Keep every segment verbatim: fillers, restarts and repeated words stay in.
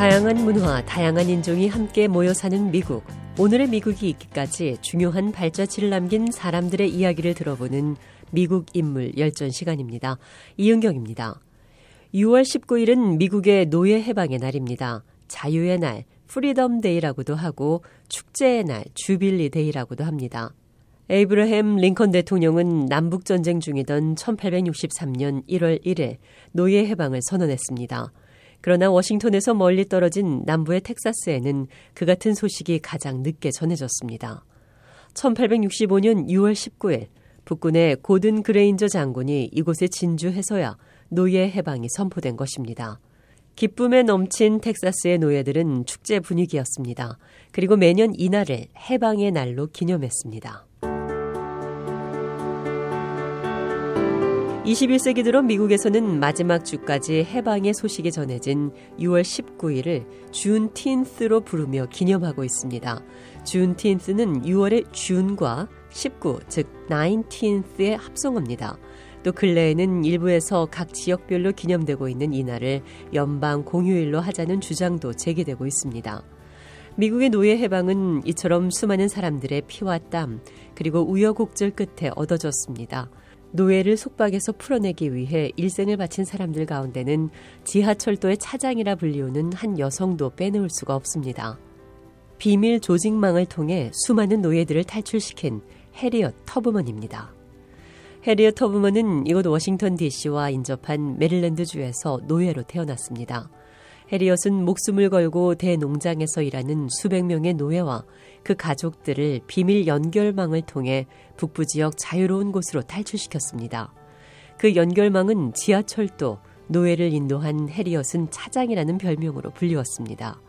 다양한 문화, 다양한 인종이 함께 모여 사는 미국. 오늘의 미국이 있기까지 중요한 발자취를 남긴 사람들의 이야기를 들어보는 미국 인물 열전 시간입니다. 이은경입니다. 유월 십구일은 미국의 노예 해방의 날입니다. 자유의 날, 프리덤 데이라고도 하고 축제의 날, 주빌리 데이라고도 합니다. 에이브러햄 링컨 대통령은 남북전쟁 중이던 천팔백육십삼년 일월 일일 노예 해방을 선언했습니다. 그러나 워싱턴에서 멀리 떨어진 남부의 텍사스에는 그 같은 소식이 가장 늦게 전해졌습니다. 천팔백육십오년 유월 십구일 북군의 고든 그레인저 장군이 이곳에 진주해서야 노예 해방이 선포된 것입니다. 기쁨에 넘친 텍사스의 노예들은 축제 분위기였습니다. 그리고 매년 이날을 해방의 날로 기념했습니다. 이십일 세기 들어 미국에서는 마지막 주까지 해방의 소식이 전해진 유월 십구일을 준틴스로 부르며 기념하고 있습니다. 준틴스는 유월의 준과 십구, 즉 나인틴스의 합성어입니다. 또 근래에는 일부에서 각 지역별로 기념되고 있는 이날을 연방 공휴일로 하자는 주장도 제기되고 있습니다. 미국의 노예 해방은 이처럼 수많은 사람들의 피와 땀, 그리고 우여곡절 끝에 얻어졌습니다. 노예를 속박에서 풀어내기 위해 일생을 바친 사람들 가운데는 지하철도의 차장이라 불리우는 한 여성도 빼놓을 수가 없습니다. 비밀 조직망을 통해 수많은 노예들을 탈출시킨 해리엇 터브먼입니다. 해리엇 터브먼은 이곳 워싱턴 디씨와 인접한 메릴랜드주에서 노예로 태어났습니다. 해리엇은 목숨을 걸고 대농장에서 일하는 수백 명의 노예와 그 가족들을 비밀 연결망을 통해 북부 지역 자유로운 곳으로 탈출시켰습니다. 그 연결망은 지하철도, 노예를 인도한 해리엇은 차장이라는 별명으로 불리웠습니다.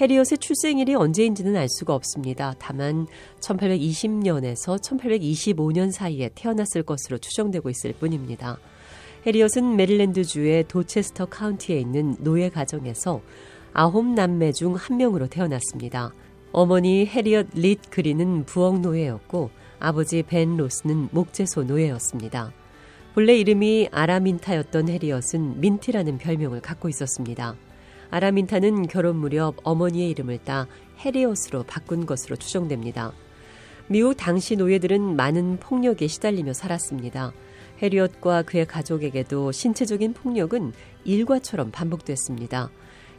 해리엇의 출생일이 언제인지는 알 수가 없습니다. 다만 천팔백이십년에서 천팔백이십오년 사이에 태어났을 것으로 추정되고 있을 뿐입니다. 해리엇은 메릴랜드주의 도체스터 카운티에 있는 노예 가정에서 아홉 남매 중 한 명으로 태어났습니다. 어머니 해리엇 릿 그린은 부엌 노예였고 아버지 벤 로스는 목재소 노예였습니다. 본래 이름이 아라민타였던 해리엇은 민티라는 별명을 갖고 있었습니다. 아라민타는 결혼 무렵 어머니의 이름을 따 해리엇으로 바꾼 것으로 추정됩니다. 미국 당시 노예들은 많은 폭력에 시달리며 살았습니다. 해리엇과 그의 가족에게도 신체적인 폭력은 일과처럼 반복됐습니다.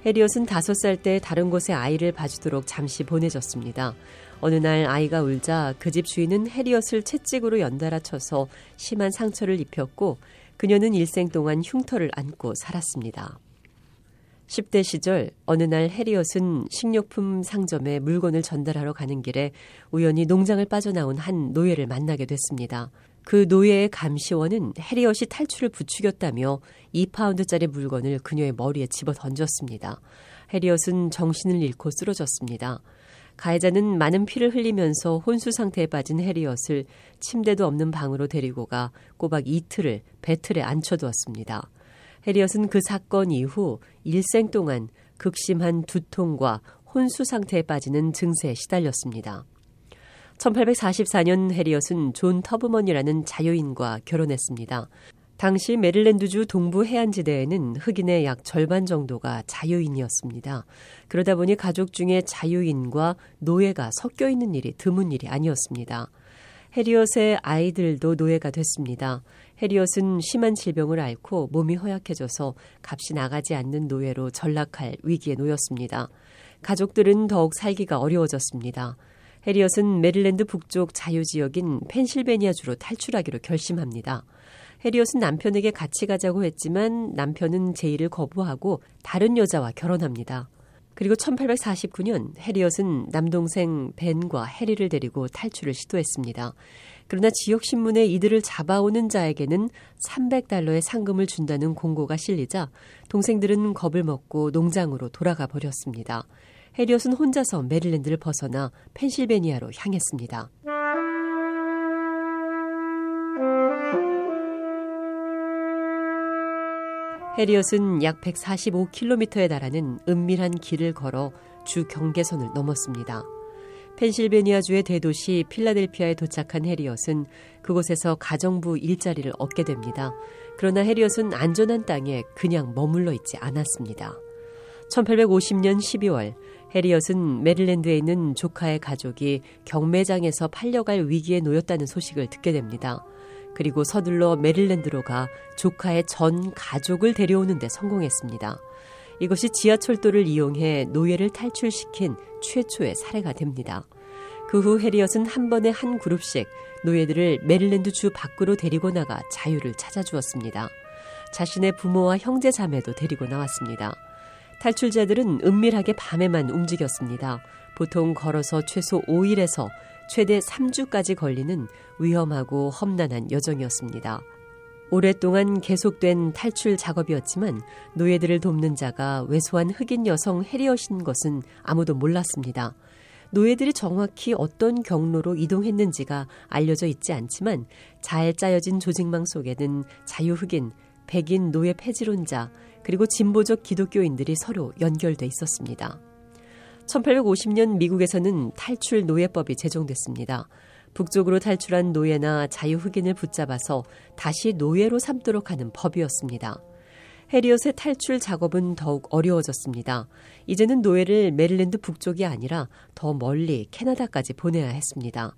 해리엇은 다섯 살 때 다른 곳에 아이를 봐주도록 잠시 보내졌습니다. 어느 날 아이가 울자 그 집 주인은 해리엇을 채찍으로 연달아 쳐서 심한 상처를 입혔고 그녀는 일생 동안 흉터를 안고 살았습니다. 십 대 시절 어느 날 해리엇은 식료품 상점에 물건을 전달하러 가는 길에 우연히 농장을 빠져나온 한 노예를 만나게 됐습니다. 그 노예의 감시원은 해리엇이 탈출을 부추겼다며 이 파운드짜리 물건을 그녀의 머리에 집어던졌습니다. 해리엇은 정신을 잃고 쓰러졌습니다. 가해자는 많은 피를 흘리면서 혼수 상태에 빠진 해리엇을 침대도 없는 방으로 데리고 가 꼬박 이틀을 배틀에 앉혀두었습니다. 해리엇은 그 사건 이후 일생 동안 극심한 두통과 혼수 상태에 빠지는 증세에 시달렸습니다. 천팔백사십사년 해리엇은 존 터브먼이라는 자유인과 결혼했습니다. 당시 메릴랜드주 동부 해안지대에는 흑인의 약 절반 정도가 자유인이었습니다. 그러다 보니 가족 중에 자유인과 노예가 섞여 있는 일이 드문 일이 아니었습니다. 해리엇의 아이들도 노예가 됐습니다. 해리엇은 심한 질병을 앓고 몸이 허약해져서 값이 나가지 않는 노예로 전락할 위기에 놓였습니다. 가족들은 더욱 살기가 어려워졌습니다. 해리엇은 메릴랜드 북쪽 자유지역인 펜실베니아주로 탈출하기로 결심합니다. 해리엇은 남편에게 같이 가자고 했지만 남편은 제의를 거부하고 다른 여자와 결혼합니다. 그리고 천팔백사십구년 해리엇은 남동생 벤과 해리를 데리고 탈출을 시도했습니다. 그러나 지역신문에 이들을 잡아오는 자에게는 삼백 달러의 상금을 준다는 공고가 실리자 동생들은 겁을 먹고 농장으로 돌아가 버렸습니다. 해리엇은 혼자서 메릴랜드를 벗어나 펜실베니아로 향했습니다. 해리엇은 약 백사십오 킬로미터에 달하는 은밀한 길을 걸어 주 경계선을 넘었습니다. 펜실베니아주의 대도시 필라델피아에 도착한 해리엇은 그곳에서 가정부 일자리를 얻게 됩니다. 그러나 해리엇은 안전한 땅에 그냥 머물러 있지 않았습니다. 천팔백오십년 십이월 해리엇은 메릴랜드에 있는 조카의 가족이 경매장에서 팔려갈 위기에 놓였다는 소식을 듣게 됩니다. 그리고 서둘러 메릴랜드로 가 조카의 전 가족을 데려오는 데 성공했습니다. 이것이 지하철도를 이용해 노예를 탈출시킨 최초의 사례가 됩니다. 그 후 해리엇은 한 번에 한 그룹씩 노예들을 메릴랜드 주 밖으로 데리고 나가 자유를 찾아주었습니다. 자신의 부모와 형제 자매도 데리고 나왔습니다. 탈출자들은 은밀하게 밤에만 움직였습니다. 보통 걸어서 최소 오일에서 최대 삼주까지 걸리는 위험하고 험난한 여정이었습니다. 오랫동안 계속된 탈출 작업이었지만 노예들을 돕는 자가 왜소한 흑인 여성 해리엇인 것은 아무도 몰랐습니다. 노예들이 정확히 어떤 경로로 이동했는지가 알려져 있지 않지만 잘 짜여진 조직망 속에는 자유흑인, 백인 노예 폐지론자, 그리고 진보적 기독교인들이 서로 연결돼 있었습니다. 천팔백오십년 미국에서는 탈출 노예법이 제정됐습니다. 북쪽으로 탈출한 노예나 자유흑인을 붙잡아서 다시 노예로 삼도록 하는 법이었습니다. 해리엇의 탈출 작업은 더욱 어려워졌습니다. 이제는 노예를 메릴랜드 북쪽이 아니라 더 멀리 캐나다까지 보내야 했습니다.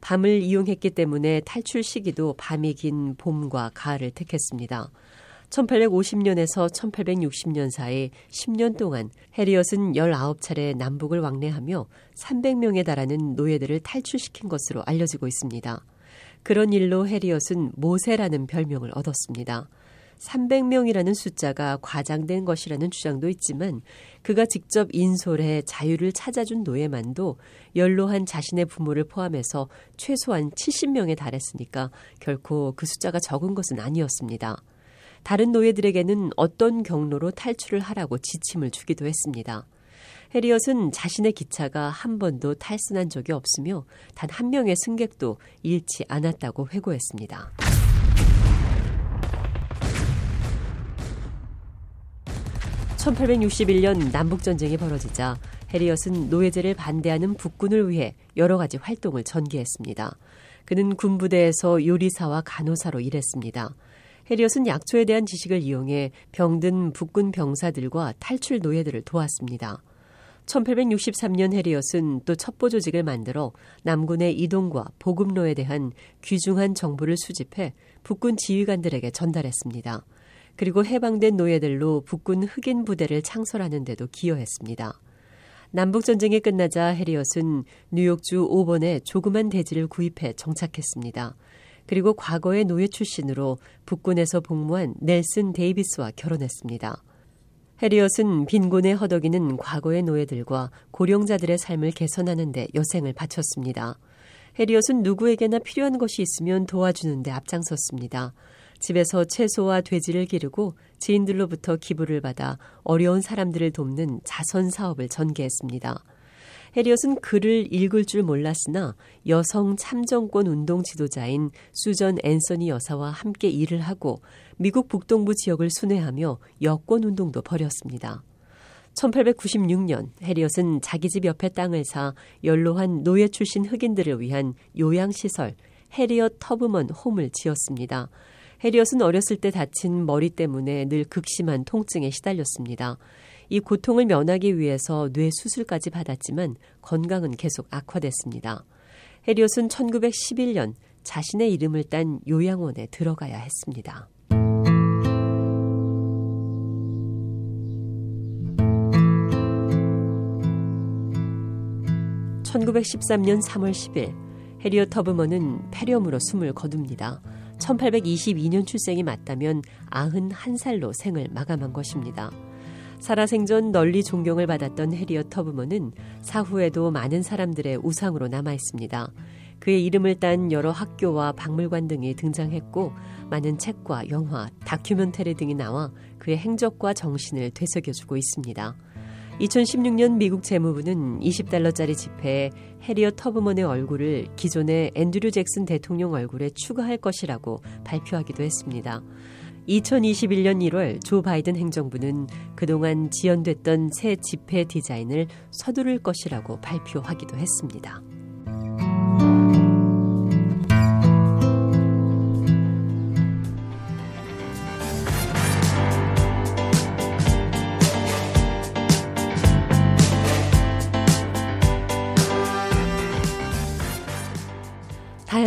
밤을 이용했기 때문에 탈출 시기도 밤이 긴 봄과 가을을 택했습니다. 천팔백오십년에서 천팔백육십년 사이 십년 동안 해리엇은 열아홉 차례 남북을 왕래하며 삼백명에 달하는 노예들을 탈출시킨 것으로 알려지고 있습니다. 그런 일로 해리엇은 모세라는 별명을 얻었습니다. 삼백명이라는 숫자가 과장된 것이라는 주장도 있지만 그가 직접 인솔해 자유를 찾아준 노예만도 연로한 자신의 부모를 포함해서 최소한 칠십명에 달했으니까 결코 그 숫자가 적은 것은 아니었습니다. 다른 노예들에게는 어떤 경로로 탈출을 하라고 지침을 주기도 했습니다. 해리엇은 자신의 기차가 한 번도 탈선한 적이 없으며 단 한 명의 승객도 잃지 않았다고 회고했습니다. 천팔백육십일년 남북전쟁이 벌어지자 해리엇은 노예제를 반대하는 북군을 위해 여러 가지 활동을 전개했습니다. 그는 군부대에서 요리사와 간호사로 일했습니다. 해리엇은 약초에 대한 지식을 이용해 병든 북군 병사들과 탈출 노예들을 도왔습니다. 천팔백육십삼년 해리엇은 또 첩보 조직을 만들어 남군의 이동과 보급로에 대한 귀중한 정보를 수집해 북군 지휘관들에게 전달했습니다. 그리고 해방된 노예들로 북군 흑인 부대를 창설하는 데도 기여했습니다. 남북전쟁이 끝나자 해리엇은 뉴욕주 오번에 조그만 대지를 구입해 정착했습니다. 그리고 과거의 노예 출신으로 북군에서 복무한 넬슨 데이비스와 결혼했습니다. 해리엇은 빈곤에 허덕이는 과거의 노예들과 고령자들의 삶을 개선하는 데 여생을 바쳤습니다. 해리엇은 누구에게나 필요한 것이 있으면 도와주는 데 앞장섰습니다. 집에서 채소와 돼지를 기르고 지인들로부터 기부를 받아 어려운 사람들을 돕는 자선 사업을 전개했습니다. 해리엇은 글을 읽을 줄 몰랐으나 여성 참정권 운동 지도자인 수전 앤서니 여사와 함께 일을 하고 미국 북동부 지역을 순회하며 여권 운동도 벌였습니다. 천팔백구십육년 해리엇은 자기 집 옆에 땅을 사 연로한 노예 출신 흑인들을 위한 요양시설 해리엇 터브먼 홈을 지었습니다. 해리엇은 어렸을 때 다친 머리 때문에 늘 극심한 통증에 시달렸습니다. 이 고통을 면하기 위해서 뇌 수술까지 받았지만 건강은 계속 악화됐습니다. 해리엇은 천구백십일년 자신의 이름을 딴 요양원에 들어가야 했습니다. 천구백십삼년 삼월 십일 해리엇 터브먼은 폐렴으로 숨을 거둡니다. 천팔백이십이년 출생이 맞다면 아흔한 살로 생을 마감한 것입니다. 살아생전 널리 존경을 받았던 해리엇 터브먼은 사후에도 많은 사람들의 우상으로 남아있습니다. 그의 이름을 딴 여러 학교와 박물관 등이 등장했고 많은 책과 영화, 다큐멘터리 등이 나와 그의 행적과 정신을 되새겨주고 있습니다. 이천십육년 미국 재무부는 이십 달러짜리 지폐에 해리엇 터브먼의 얼굴을 기존의 앤드류 잭슨 대통령 얼굴에 추가할 것이라고 발표하기도 했습니다. 이천이십일년 일월 조 바이든 행정부는 그동안 지연됐던 새 지폐 디자인을 서두를 것이라고 발표하기도 했습니다.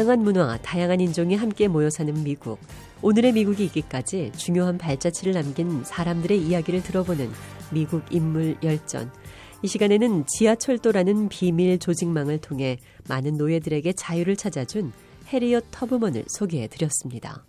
다양한 문화와 다양한 인종이 함께 모여 사는 미국, 오늘의 미국이 있기까지 중요한 발자취를 남긴 사람들의 이야기를 들어보는 미국 인물 열전. 이 시간에는 지하철도라는 비밀 조직망을 통해 많은 노예들에게 자유를 찾아준 해리엇 터브먼을 소개해드렸습니다.